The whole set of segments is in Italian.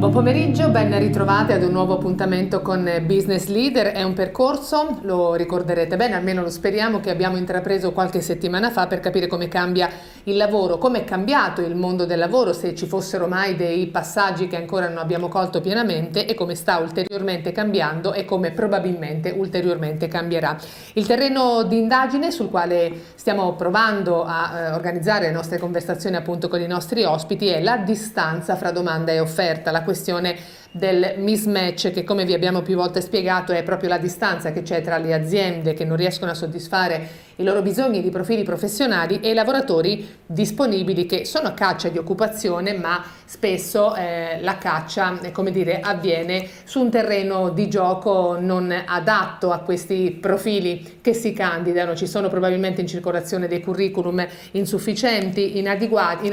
Buon pomeriggio, ben ritrovate ad un nuovo appuntamento con Business Leader. È un percorso, lo ricorderete bene, almeno lo speriamo, che abbiamo intrapreso qualche settimana fa per capire come cambia il lavoro, come è cambiato il mondo del lavoro, se ci fossero mai dei passaggi che ancora non abbiamo colto pienamente e come sta ulteriormente cambiando e come probabilmente ulteriormente cambierà. Il terreno di indagine sul quale stiamo provando a organizzare le nostre conversazioni appunto con i nostri ospiti è la distanza fra domanda e offerta, la questione del mismatch che, come vi abbiamo più volte spiegato, è proprio la distanza che c'è tra le aziende che non riescono a soddisfare i loro bisogni di profili professionali e i lavoratori disponibili che sono a caccia di occupazione, ma spesso la caccia, come dire, avviene su un terreno di gioco non adatto a questi profili che si candidano. Ci sono probabilmente in circolazione dei curriculum insufficienti, inadeguati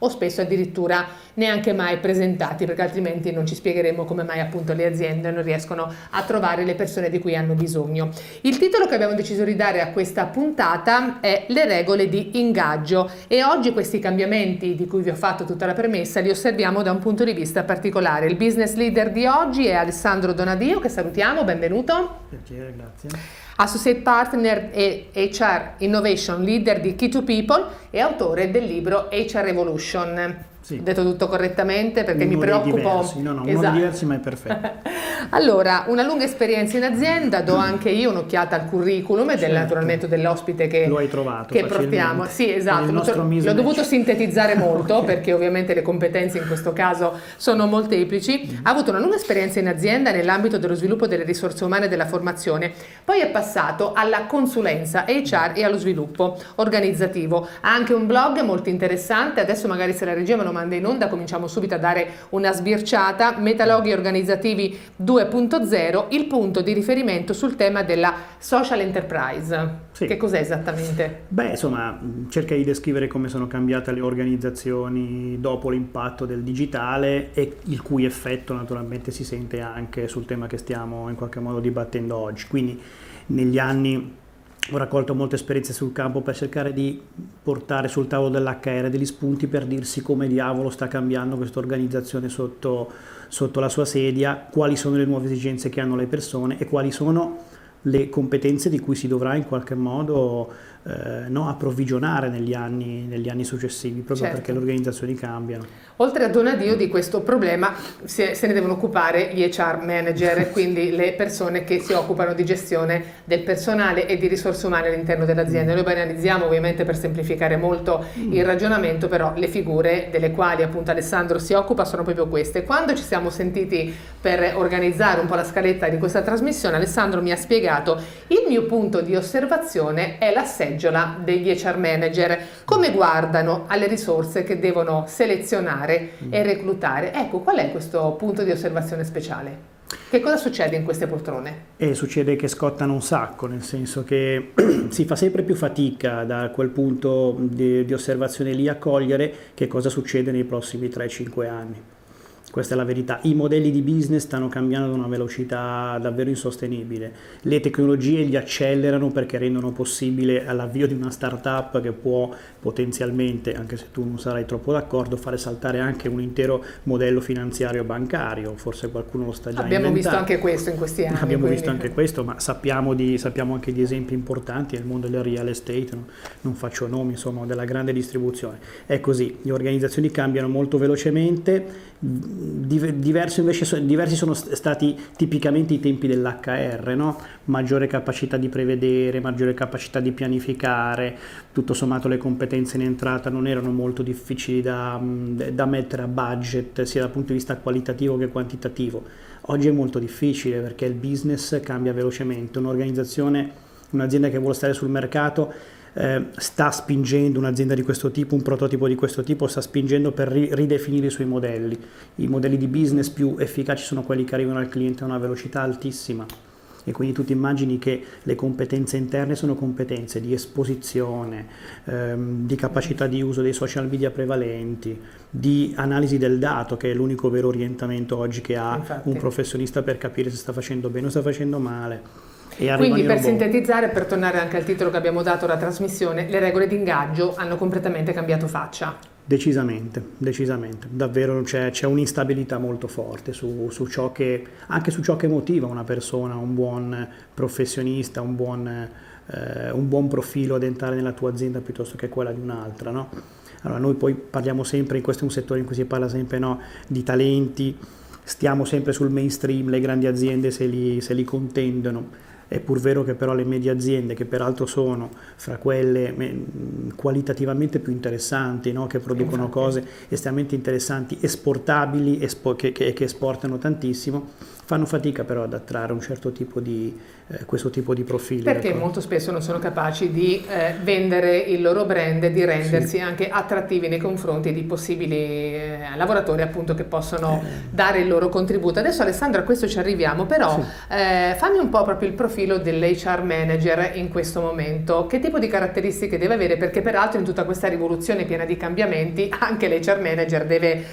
o spesso addirittura neanche mai presentati, perché altrimenti non ci spiegheremo come mai appunto le aziende non riescono a trovare le persone di cui hanno bisogno. Il titolo che abbiamo deciso di dare a questa puntata è Le regole di ingaggio e oggi questi cambiamenti di cui vi ho fatto tutta la premessa li osserviamo da un punto di vista particolare. Il business leader di oggi è Alessandro Donadio, che salutiamo, benvenuto. Piacere, grazie. Associate Partner e HR Innovation Leader di Key2People e autore del libro HR Revolution. Sì. Ho detto tutto correttamente perché mi preoccupo. Diversi. No, esatto. Uno diversi ma è perfetto. Allora, una lunga esperienza in azienda, do anche io un'occhiata al curriculum e naturalmente dell'ospite che lo hai trovato, che portiamo. Sì, esatto, l'ho dovuto sintetizzare molto okay. Perché ovviamente le competenze in questo caso sono molteplici. Ha avuto una lunga esperienza in azienda nell'ambito dello sviluppo delle risorse umane e della formazione. Poi è passato alla consulenza HR e allo sviluppo organizzativo. Ha anche un blog molto interessante, adesso magari se la regia me lo manda in onda, cominciamo subito a dare una sbirciata, metaloghi organizzativi 2.0, il punto di riferimento sul tema della social enterprise. Sì. Che cos'è esattamente? Beh, insomma, cerca di descrivere come sono cambiate le organizzazioni dopo l'impatto del digitale e il cui effetto naturalmente si sente anche sul tema che stiamo in qualche modo dibattendo oggi. Quindi negli anni ho raccolto molte esperienze sul campo per cercare di portare sul tavolo dell'HR degli spunti per dirsi come diavolo sta cambiando questa organizzazione sotto la sua sedia, quali sono le nuove esigenze che hanno le persone e quali sono le competenze di cui si dovrà in qualche modo approvvigionare negli anni successivi, proprio certo. Perché le organizzazioni cambiano. Oltre a Donadio, di questo problema se ne devono occupare gli HR manager, quindi le persone che si occupano di gestione del personale e di risorse umane all'interno dell'azienda. Noi banalizziamo ovviamente per semplificare molto il ragionamento, però le figure delle quali appunto Alessandro si occupa sono proprio queste. Quando ci siamo sentiti per organizzare un po' la scaletta di questa trasmissione, Alessandro mi ha spiegato: il mio punto di osservazione è la seggiola degli HR manager, come guardano alle risorse che devono selezionare e reclutare. Ecco, qual è questo punto di osservazione speciale? Che cosa succede in queste poltrone? Succede che scottano un sacco, nel senso che si fa sempre più fatica da quel punto di osservazione lì a cogliere che cosa succede nei prossimi 3-5 anni. Questa è la verità. I modelli di business stanno cambiando ad una velocità davvero insostenibile. Le tecnologie li accelerano perché rendono possibile all'avvio di una startup che può potenzialmente, anche se tu non sarai troppo d'accordo, fare saltare anche un intero modello finanziario bancario. Forse qualcuno lo sta già inventando. Abbiamo visto anche questo in questi anni. Visto anche questo, ma sappiamo anche di esempi importanti nel mondo del real estate, non faccio nomi, insomma, della grande distribuzione. È così, le organizzazioni cambiano molto velocemente. Diversi sono stati tipicamente i tempi dell'HR, no? Maggiore capacità di prevedere, maggiore capacità di pianificare, tutto sommato le competenze in entrata non erano molto difficili da mettere a budget sia dal punto di vista qualitativo che quantitativo. Oggi è molto difficile perché il business cambia velocemente, un'azienda che vuole stare sul mercato sta spingendo un'azienda di questo tipo, un prototipo di questo tipo, sta spingendo per ridefinire i suoi modelli. I modelli di business più efficaci sono quelli che arrivano al cliente a una velocità altissima. E quindi tu ti immagini che le competenze interne sono competenze di esposizione, di capacità di uso dei social media prevalenti, di analisi del dato, che è l'unico vero orientamento oggi che ha un professionista per capire se sta facendo bene o sta facendo male. Quindi, per sintetizzare, per tornare anche al titolo che abbiamo dato alla trasmissione, le regole di ingaggio hanno completamente cambiato faccia. Decisamente, davvero c'è un'instabilità molto forte su ciò che, anche su ciò che motiva una persona, un buon professionista, un buon profilo ad entrare nella tua azienda piuttosto che quella di un'altra, no? Allora, noi poi parliamo sempre, questo è un settore in cui si parla sempre, no, di talenti, stiamo sempre sul mainstream, le grandi aziende se li contendono. È pur vero che però le medie aziende, che peraltro sono fra quelle qualitativamente più interessanti, no? Che producono cose estremamente interessanti, esportabili, che esportano tantissimo, fanno fatica però ad attrarre un certo tipo di questo tipo di profili. Perché molto spesso non sono capaci di vendere il loro brand e di rendersi anche attrattivi nei confronti di possibili lavoratori, appunto, che possono dare il loro contributo. Adesso, Alessandro, a questo ci arriviamo, però fammi un po' proprio il profilo dell'HR manager in questo momento. Che tipo di caratteristiche deve avere? Perché peraltro in tutta questa rivoluzione piena di cambiamenti anche l'HR manager deve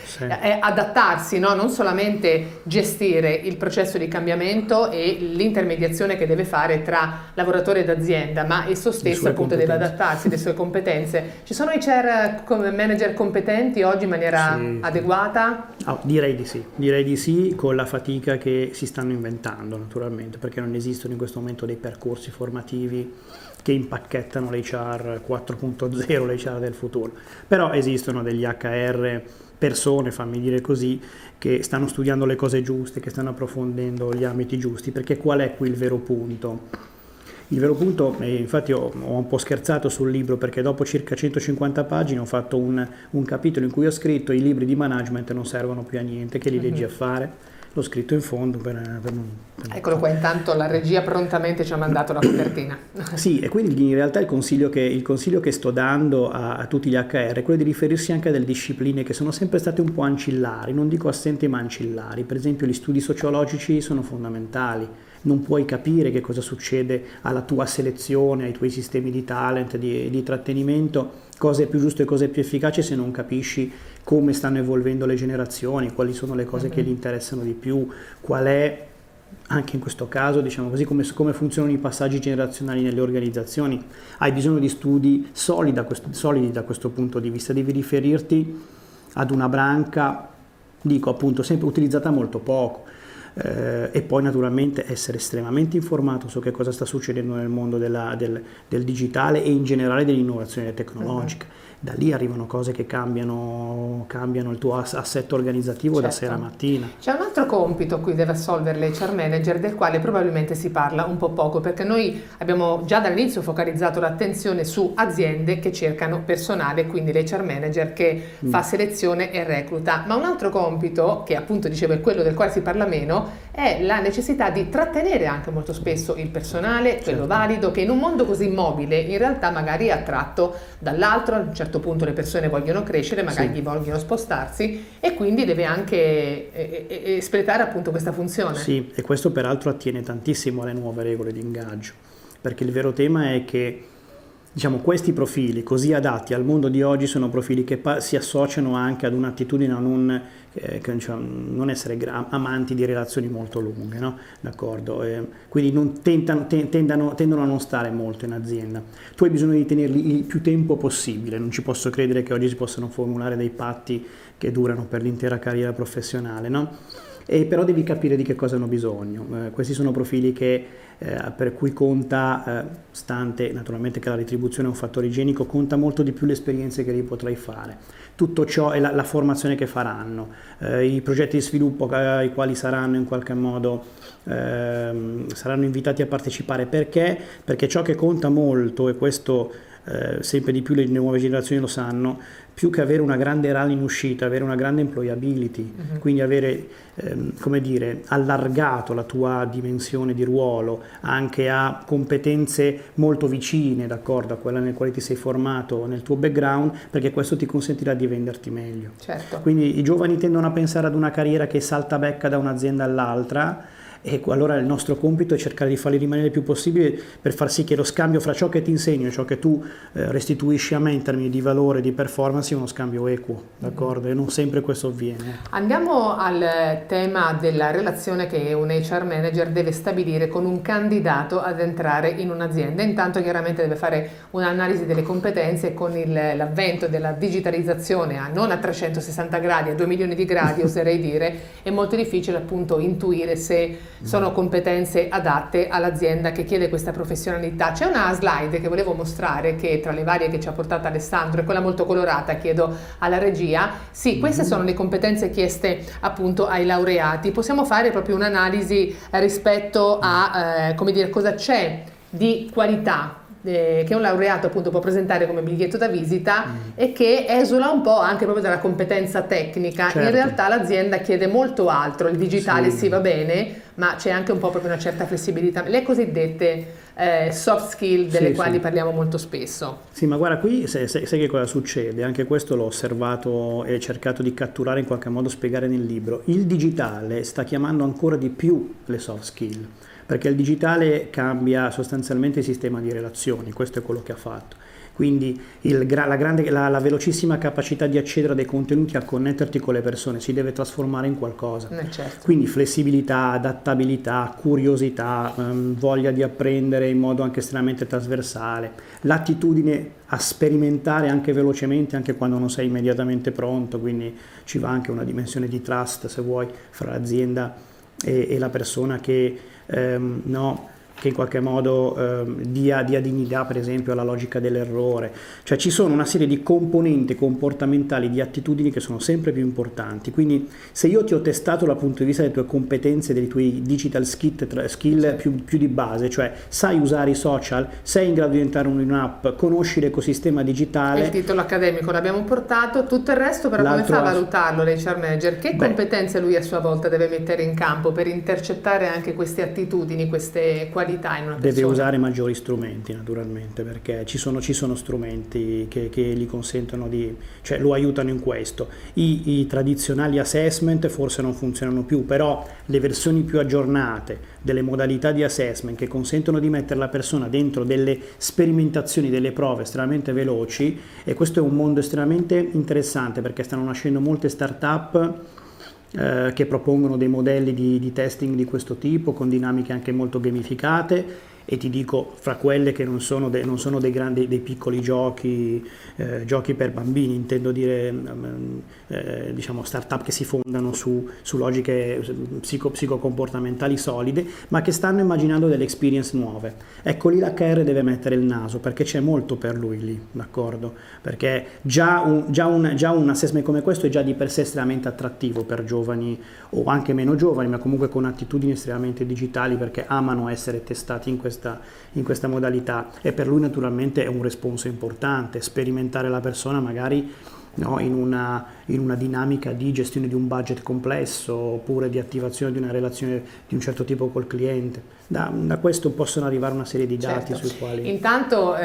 adattarsi, no? Non solamente gestire il processo di cambiamento e l'intermediazione che deve fare tra lavoratore ed azienda, ma esso stesso appunto deve adattarsi alle sue competenze. Ci sono HR manager competenti oggi in maniera adeguata? Oh, direi di sì, con la fatica che si stanno inventando naturalmente, perché non esistono in questo momento dei percorsi formativi che impacchettano l'HR 4.0, l'HR del futuro, però esistono degli HR persone, fammi dire così, che stanno studiando le cose giuste, che stanno approfondendo gli ambiti giusti, perché qual è qui il vero punto? Il vero punto, infatti ho un po' scherzato sul libro, perché dopo circa 150 pagine ho fatto un capitolo in cui ho scritto i libri di management non servono più a niente, che li leggi a fare. L'ho scritto in fondo per Eccolo qua, intanto la regia prontamente ci ha mandato la copertina. Sì, e quindi in realtà il consiglio che sto dando a tutti gli HR è quello di riferirsi anche a delle discipline che sono sempre state un po' ancillari, non dico assenti ma ancillari. Per esempio gli studi sociologici sono fondamentali, non puoi capire che cosa succede alla tua selezione, ai tuoi sistemi di talent, di trattenimento, cosa è più giusto e cosa è più efficace se non capisci come stanno evolvendo le generazioni, quali sono le cose che gli interessano di più, qual è, anche in questo caso, diciamo così, come funzionano i passaggi generazionali nelle organizzazioni. Hai bisogno di studi solidi da questo punto di vista, devi riferirti ad una branca, dico appunto, sempre utilizzata molto poco. E poi naturalmente essere estremamente informato su che cosa sta succedendo nel mondo del digitale e in generale dell'innovazione tecnologica. Da lì arrivano cose che cambiano il tuo assetto organizzativo da sera a mattina. C'è un altro compito cui deve assolvere l'HR manager, del quale probabilmente si parla un po' poco, perché noi abbiamo già dall'inizio focalizzato l'attenzione su aziende che cercano personale, quindi l'HR manager che fa selezione e recluta. Ma un altro compito, che appunto dicevo è quello del quale si parla meno, è la necessità di trattenere anche molto spesso il personale, quello valido, che in un mondo così immobile in realtà magari è attratto dall'altro. A un certo punto le persone vogliono crescere, magari gli vogliono spostarsi, e quindi deve anche espletare appunto questa funzione. Sì, e questo peraltro attiene tantissimo alle nuove regole di ingaggio, perché il vero tema è che, diciamo, questi profili così adatti al mondo di oggi sono profili che si associano anche ad un'attitudine a non essere amanti di relazioni molto lunghe, no? D'accordo? Quindi tendono a non stare molto in azienda. Tu hai bisogno di tenerli il più tempo possibile, non ci posso credere che oggi si possano formulare dei patti che durano per l'intera carriera professionale, no? E però devi capire di che cosa hanno bisogno. Questi sono profili che, per cui conta, stante naturalmente che la retribuzione è un fattore igienico, conta molto di più le esperienze che li potrai fare, tutto ciò è la formazione che faranno, i progetti di sviluppo ai quali saranno in qualche modo saranno invitati a partecipare, perché ciò che conta molto, e questo sempre di più le nuove generazioni lo sanno, più che avere una grande RAL in uscita, avere una grande employability, quindi avere, come dire, allargato la tua dimensione di ruolo anche a competenze molto vicine, d'accordo, a quella nel quale ti sei formato, nel tuo background, perché questo ti consentirà di venderti meglio. Certo. Quindi i giovani tendono a pensare ad una carriera che salta becca da un'azienda all'altra, e allora il nostro compito è cercare di farli rimanere il più possibile per far sì che lo scambio fra ciò che ti insegno e ciò che tu restituisci a me in termini di valore, di performance, sia uno scambio equo, d'accordo? E non sempre questo avviene. Andiamo al tema della relazione che un HR manager deve stabilire con un candidato ad entrare in un'azienda. Intanto chiaramente deve fare un'analisi delle competenze. Con l'avvento della digitalizzazione non a 360 gradi, a 2 milioni di gradi oserei dire, è molto difficile appunto intuire se sono competenze adatte all'azienda che chiede questa professionalità. C'è una slide che volevo mostrare, che tra le varie che ci ha portato Alessandro è quella molto colorata, chiedo alla regia. Sì, queste sono le competenze chieste appunto ai laureati. Possiamo fare proprio un'analisi rispetto a come dire, cosa c'è di qualità che un laureato appunto può presentare come biglietto da visita e che esula un po' anche proprio dalla competenza tecnica. Certo. In realtà l'azienda chiede molto altro, il digitale sì va bene, ma c'è anche un po' proprio una certa flessibilità, le cosiddette soft skill delle quali parliamo molto spesso. Sì, ma guarda qui sai che cosa succede, anche questo l'ho osservato e cercato di catturare in qualche modo, spiegare nel libro. Il digitale sta chiamando ancora di più le soft skill, perché il digitale cambia sostanzialmente il sistema di relazioni, questo è quello che ha fatto. Quindi la velocissima capacità di accedere a dei contenuti, a connetterti con le persone, si deve trasformare in qualcosa. Certo. Quindi flessibilità, adattabilità, curiosità, voglia di apprendere in modo anche estremamente trasversale, l'attitudine a sperimentare anche velocemente, anche quando non sei immediatamente pronto, quindi ci va anche una dimensione di trust, se vuoi, fra l'azienda e la persona che in qualche modo dia dignità, per esempio, alla logica dell'errore. Cioè ci sono una serie di componenti comportamentali, di attitudini che sono sempre più importanti. Quindi se io ti ho testato dal punto di vista delle tue competenze, dei tuoi digital skill più di base, cioè sai usare i social, sei in grado di entrare in un'app, conosci l'ecosistema digitale. Il titolo accademico l'abbiamo portato, tutto il resto però come fa a valutarlo l'HR manager? Che competenze lui a sua volta deve mettere in campo per intercettare anche queste attitudini, queste qualità? Deve usare maggiori strumenti, naturalmente, perché ci sono strumenti che gli consentono cioè lo aiutano in questo. I tradizionali assessment forse non funzionano più, però le versioni più aggiornate delle modalità di assessment che consentono di mettere la persona dentro delle sperimentazioni, delle prove estremamente veloci, e questo è un mondo estremamente interessante perché stanno nascendo molte start-up che propongono dei modelli di testing di questo tipo con dinamiche anche molto gamificate, e ti dico fra quelle che non sono dei piccoli giochi per bambini, intendo dire diciamo startup che si fondano su logiche psicocomportamentali solide, ma che stanno immaginando delle experience nuove. Ecco lì l'HR deve mettere il naso, perché c'è molto per lui lì, d'accordo? Perché già un assessment come questo è già di per sé estremamente attrattivo per giovani o anche meno giovani, ma comunque con attitudini estremamente digitali, perché amano essere testati in questa modalità, e per lui naturalmente è un responso importante sperimentare la persona magari in una dinamica di gestione di un budget complesso, oppure di attivazione di una relazione di un certo tipo col cliente. Da questo possono arrivare una serie di dati. Certo. Sui quali intanto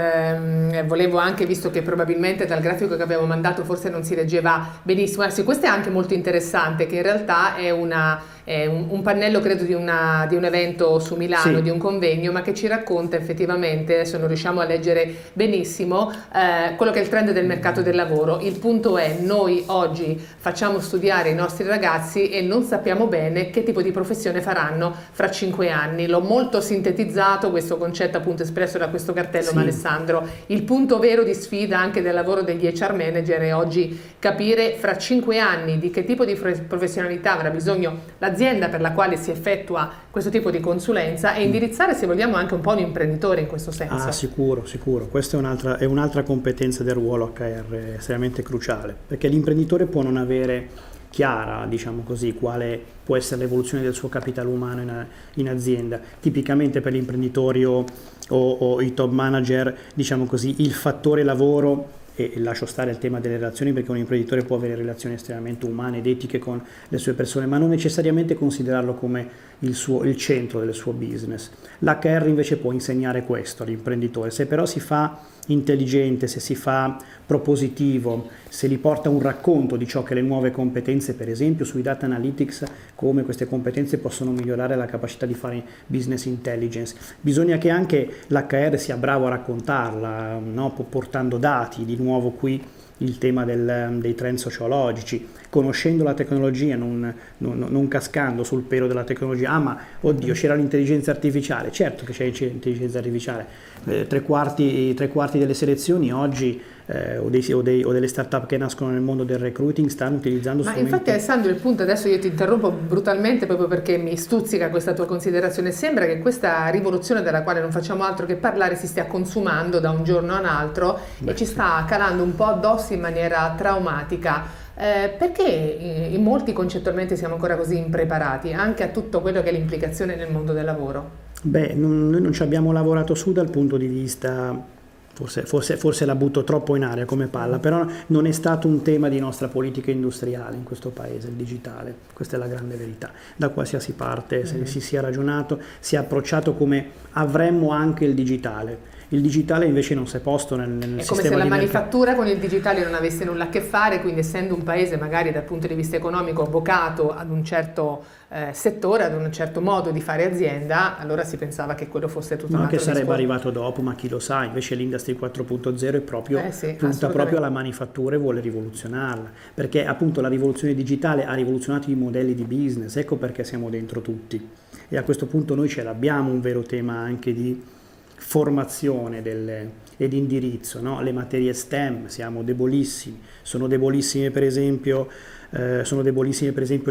volevo anche, visto che probabilmente dal grafico che abbiamo mandato forse non si leggeva benissimo, questo è anche molto interessante, che in realtà è un pannello credo di un evento su Milano, di un convegno, ma che ci racconta effettivamente, adesso non riusciamo a leggere benissimo, quello che è il trend del mercato del lavoro. Il punto è: noi oggi facciamo studiare i nostri ragazzi e non sappiamo bene che tipo di professione faranno fra 5 anni. L'ho molto sintetizzato questo concetto appunto espresso da questo cartello, ma Alessandro, il punto vero di sfida anche del lavoro degli HR manager è oggi capire fra 5 anni di che tipo di professionalità avrà bisogno l'azienda per la quale si effettua questo tipo di consulenza, e indirizzare, se vogliamo, anche un po' un imprenditore in questo senso. Sicuro, questa è un'altra competenza del ruolo HR estremamente cruciale, perché l'imprenditore può non avere chiara, diciamo così, quale può essere l'evoluzione del suo capitale umano in azienda. Tipicamente per l'imprenditorio o i top manager, diciamo così, il fattore lavoro, e lascio stare il tema delle relazioni, perché un imprenditore può avere relazioni estremamente umane ed etiche con le sue persone, ma non necessariamente considerarlo come il centro del suo business. L'HR invece può insegnare questo all'imprenditore. Se però si fa intelligente, se si fa propositivo, se gli porta un racconto di ciò che le nuove competenze, per esempio sui data analytics, come queste competenze possono migliorare la capacità di fare business intelligence. Bisogna che anche l'HR sia bravo a raccontarla, no? Portando dati, di nuovo qui il tema dei trend sociologici, conoscendo la tecnologia, non cascando sul pelo della tecnologia. Ah, ma oddio, c'era l'intelligenza artificiale. Certo che c'è l'intelligenza artificiale, tre quarti delle selezioni oggi o delle startup che nascono nel mondo del recruiting stanno utilizzando strumenti. Ma infatti, Alessandro, il punto, adesso io ti interrompo brutalmente proprio perché mi stuzzica questa tua considerazione, sembra che questa rivoluzione della quale non facciamo altro che parlare si stia consumando da un giorno a un altro. Beh, e ci sta calando un po' addosso in maniera traumatica. Perché in molti concettualmente siamo ancora così impreparati anche a tutto quello che è l'implicazione nel mondo del lavoro? Beh, noi non ci abbiamo lavorato su dal punto di vista... Forse la butto troppo in aria come palla, però non è stato un tema di nostra politica industriale in questo paese, il digitale. Questa è la grande verità. Da qualsiasi parte si sia ragionato, si è approcciato come avremmo anche il digitale. Il digitale invece non si è posto nel sistema di mercato. È come se la manifattura con il digitale non avesse nulla a che fare, quindi essendo un paese magari dal punto di vista economico avvocato ad un certo settore, ad un certo modo di fare azienda, allora si pensava che quello fosse tutto un altro discorso. Sarebbe arrivato dopo, ma chi lo sa, invece l'Industry 4.0 è proprio, punta proprio alla manifattura e vuole rivoluzionarla, perché appunto la rivoluzione digitale ha rivoluzionato i modelli di business, ecco perché siamo dentro tutti. E a questo punto noi ce l'abbiamo un vero tema anche di formazione ed indirizzo, no? Le materie STEM siamo debolissimi, sono debolissime per esempio le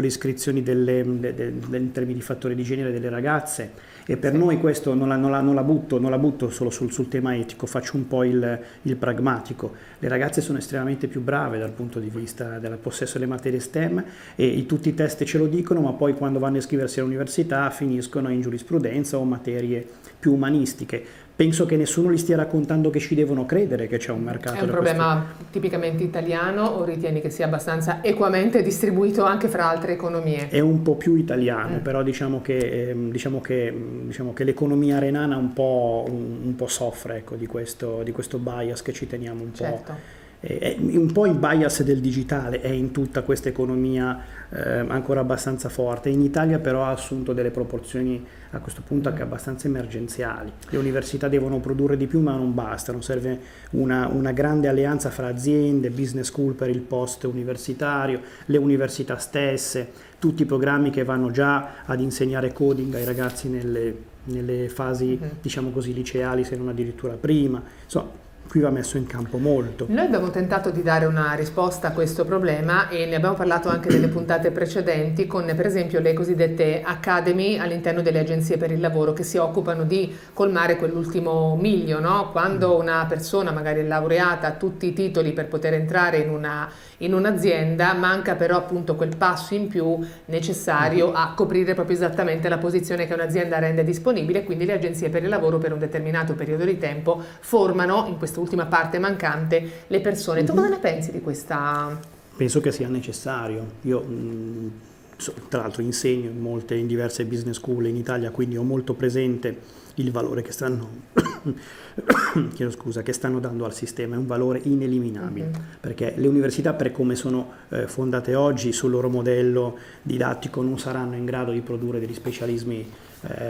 iscrizioni in termini di fattore di genere delle ragazze, e per noi questo non la butto solo sul tema etico, faccio un po' il pragmatico. Le ragazze sono estremamente più brave dal punto di vista del possesso delle materie STEM e tutti i test ce lo dicono, ma poi quando vanno a iscriversi all'università finiscono in giurisprudenza o materie più umanistiche. Penso che nessuno gli stia raccontando che ci devono credere che c'è un mercato. È un problema tipicamente italiano o ritieni che sia abbastanza equamente distribuito anche fra altre economie? È un po' più italiano, però diciamo che l'economia renana un po' soffre, ecco, di questo bias che ci teniamo un po'. Certo. Un po' il bias del digitale è in tutta questa economia ancora abbastanza forte. In Italia però ha assunto delle proporzioni a questo punto anche abbastanza emergenziali. Le università devono produrre di più, ma non basta, non serve una grande alleanza fra aziende, business school per il post universitario, le università stesse, tutti i programmi che vanno già ad insegnare coding ai ragazzi nelle fasi diciamo così liceali, se non addirittura prima. Insomma, qui va messo in campo molto. Noi abbiamo tentato di dare una risposta a questo problema e ne abbiamo parlato anche nelle puntate precedenti con, per esempio, le cosiddette academy all'interno delle agenzie per il lavoro che si occupano di colmare quell'ultimo miglio, no? Quando una persona magari è laureata, ha tutti i titoli per poter entrare in un'azienda, manca però appunto quel passo in più necessario a coprire proprio esattamente la posizione che un'azienda rende disponibile, quindi le agenzie per il lavoro per un determinato periodo di tempo formano in questo ultima parte mancante le persone. Tu cosa ne pensi di questa? Penso che sia necessario. Io tra l'altro insegno in diverse business school in Italia, quindi ho molto presente il valore che stanno dando al sistema. È un valore ineliminabile, perché le università, per come sono fondate oggi, sul loro modello didattico non saranno in grado di produrre degli specialismi,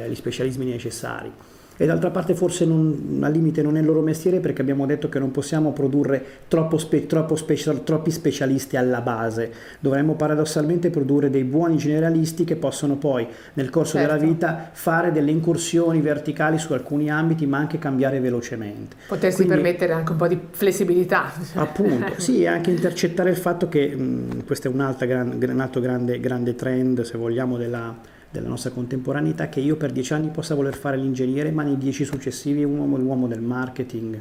gli specialismi necessari. E d'altra parte forse al limite non è il loro mestiere, perché abbiamo detto che non possiamo produrre troppi specialisti alla base. Dovremmo paradossalmente produrre dei buoni generalisti che possono poi nel corso della vita fare delle incursioni verticali su alcuni ambiti, ma anche cambiare velocemente. Potersi permettere anche un po' di flessibilità. Appunto, sì, e anche intercettare il fatto che questo è un altro grande trend, se vogliamo, della nostra contemporaneità, che io per 10 anni possa voler fare l'ingegnere, ma nei 10 successivi un uomo del marketing,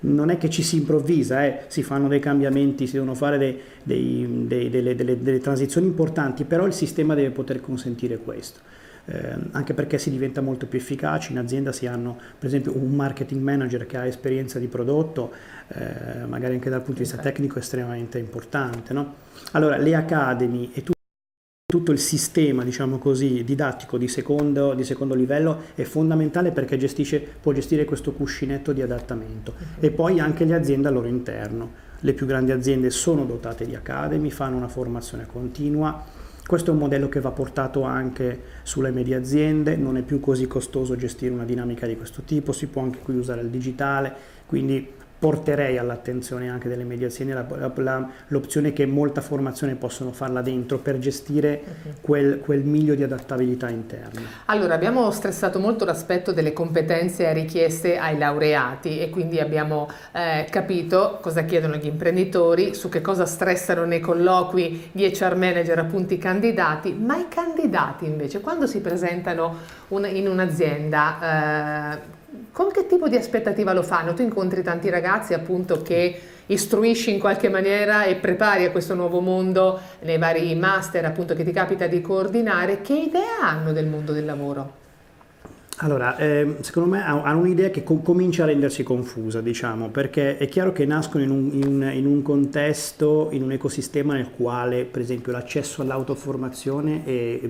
non è che ci si improvvisa, si fanno dei cambiamenti, si devono fare delle transizioni importanti, però il sistema deve poter consentire questo. Anche perché si diventa molto più efficaci, in azienda si hanno per esempio un marketing manager che ha esperienza di prodotto, magari anche dal punto di vista tecnico estremamente importante, no? Allora le academy e tutto il sistema, diciamo così, didattico di secondo livello è fondamentale, perché può gestire questo cuscinetto di adattamento. E poi anche le aziende al loro interno, le più grandi aziende sono dotate di academy, fanno una formazione continua. Questo è un modello che va portato anche sulle medie aziende, non è più così costoso gestire una dinamica di questo tipo, si può anche qui usare il digitale, quindi porterei all'attenzione anche delle medie aziende l'opzione che molta formazione possono farla dentro per gestire quel miglio di adattabilità interna. Allora, abbiamo stressato molto l'aspetto delle competenze richieste ai laureati e quindi abbiamo capito cosa chiedono gli imprenditori, su che cosa stressano nei colloqui gli HR manager, appunto i candidati, ma i candidati invece quando si presentano in un'azienda con che tipo di aspettativa lo fanno? Tu incontri tanti ragazzi appunto che istruisci in qualche maniera e prepari a questo nuovo mondo nei vari master appunto che ti capita di coordinare. Che idea hanno del mondo del lavoro? Allora, secondo me hanno un'idea che comincia a rendersi confusa, diciamo, perché è chiaro che nascono in un contesto, in un ecosistema nel quale per esempio l'accesso all'autoformazione è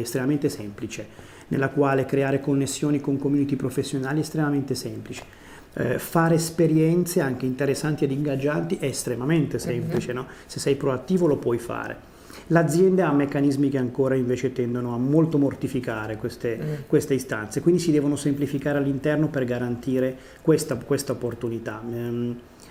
estremamente semplice, nella quale creare connessioni con community professionali è estremamente semplice. Fare esperienze anche interessanti ed ingaggianti è estremamente semplice, no? Se sei proattivo lo puoi fare. L'azienda ha meccanismi che ancora invece tendono a molto mortificare queste istanze, quindi si devono semplificare all'interno per garantire questa opportunità.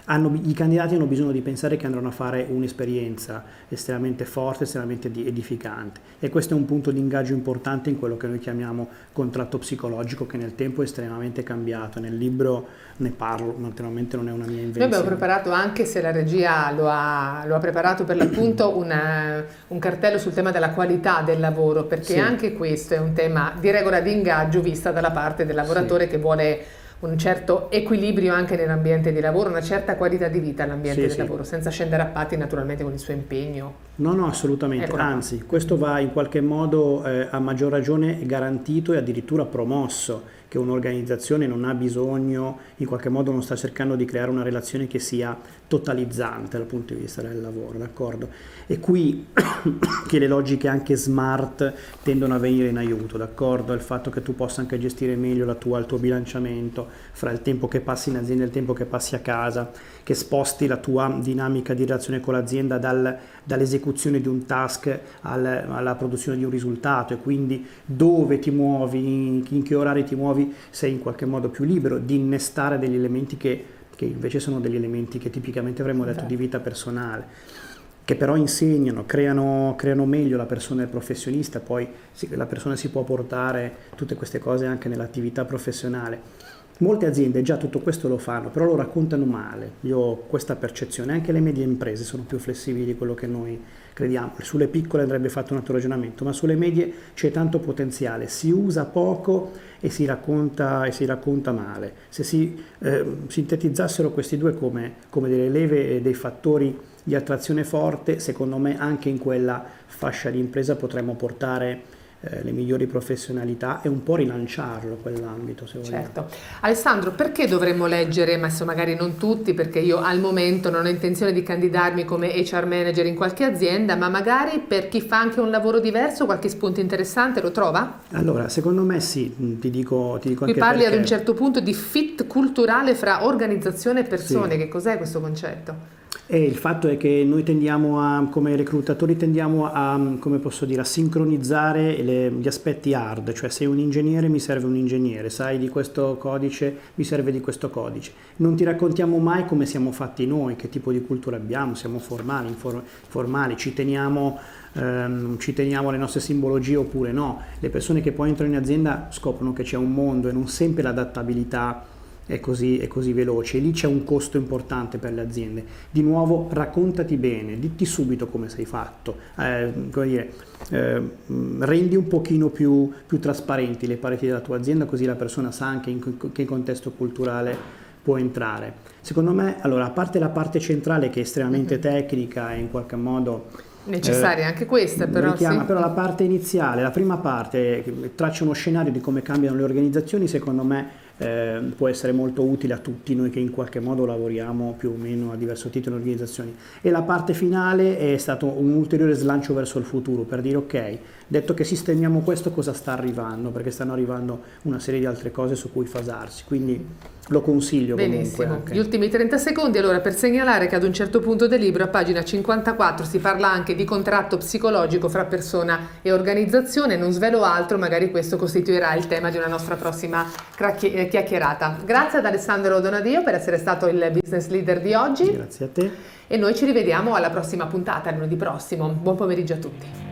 I candidati hanno bisogno di pensare che andranno a fare un'esperienza estremamente forte, estremamente edificante, e questo è un punto di ingaggio importante in quello che noi chiamiamo contratto psicologico, che nel tempo è estremamente cambiato. Nel libro ne parlo, naturalmente non è una mia invenzione. Noi abbiamo preparato, anche se la regia lo ha preparato per l'appunto, un cartello sul tema della qualità del lavoro, perché anche questo è un tema di regola di ingaggio vista dalla parte del lavoratore che vuole un certo equilibrio anche nell'ambiente di lavoro, una certa qualità di vita all'ambiente di lavoro, senza scendere a patti naturalmente con il suo impegno. No, assolutamente, anzi, questo va in qualche modo a maggior ragione garantito e addirittura promosso, che un'organizzazione non ha bisogno, in qualche modo non sta cercando di creare una relazione che sia totalizzante dal punto di vista del lavoro, d'accordo? E qui che le logiche anche smart tendono a venire in aiuto, d'accordo? Il fatto che tu possa anche gestire meglio il tuo bilanciamento fra il tempo che passi in azienda e il tempo che passi a casa, che sposti la tua dinamica di relazione con l'azienda dall'esecuzione di un task alla produzione di un risultato, e quindi dove ti muovi, in che orari ti muovi, sei in qualche modo più libero di innestare degli elementi che invece sono degli elementi che tipicamente avremmo detto di vita personale, che però insegnano, creano meglio la persona e il professionista. Poi la persona si può portare tutte queste cose anche nell'attività professionale. Molte aziende già tutto questo lo fanno, però lo raccontano male. Io ho questa percezione, anche le medie imprese sono più flessibili di quello che noi crediamo. Sulle piccole andrebbe fatto un altro ragionamento, ma sulle medie c'è tanto potenziale, si usa poco e si racconta male. Se si sintetizzassero questi due come delle leve e dei fattori di attrazione forte, secondo me anche in quella fascia di impresa potremmo portare le migliori professionalità e un po' rilanciarlo quell'ambito, se vogliamo. Certo. Alessandro, perché dovremmo leggere, ma magari non tutti, perché io al momento non ho intenzione di candidarmi come HR manager in qualche azienda, ma magari per chi fa anche un lavoro diverso qualche spunto interessante lo trova? Allora, secondo me sì, ti dico anche perché. Qui parli ad un certo punto di fit culturale fra organizzazione e persone, che cos'è questo concetto? E il fatto è che noi come reclutatori tendiamo a, come posso dire, a sincronizzare gli aspetti hard, cioè sei un ingegnere mi serve un ingegnere, sai di questo codice mi serve di questo codice. Non ti raccontiamo mai come siamo fatti noi, che tipo di cultura abbiamo, siamo formali, informali, ci teniamo alle nostre simbologie oppure no. Le persone che poi entrano in azienda scoprono che c'è un mondo e non sempre l'adattabilità è così veloce, e lì c'è un costo importante per le aziende. Di nuovo, raccontati bene, ditti subito come sei fatto, rendi un pochino più trasparenti le pareti della tua azienda, così la persona sa anche in che contesto culturale può entrare. Secondo me, allora, a parte la parte centrale che è estremamente tecnica e in qualche modo necessaria anche questa, però richiama, sì. Però la parte iniziale, la prima parte, traccia uno scenario di come cambiano le organizzazioni, secondo me può essere molto utile a tutti noi che in qualche modo lavoriamo più o meno a diverso titolo in organizzazioni. E la parte finale è stato un ulteriore slancio verso il futuro, per dire ok, detto che sistemiamo questo, cosa sta arrivando, perché stanno arrivando una serie di altre cose su cui fasarsi, quindi lo consiglio. Benissimo. Comunque anche. Gli ultimi 30 secondi allora per segnalare che ad un certo punto del libro, a pagina 54, si parla anche di contratto psicologico fra persona e organizzazione. Non svelo altro, magari questo costituirà il tema di una nostra prossima chiacchierata. Grazie ad Alessandro Donadio per essere stato il business leader di oggi. Grazie a te. E noi ci rivediamo alla prossima puntata, lunedì prossimo. Buon pomeriggio a tutti.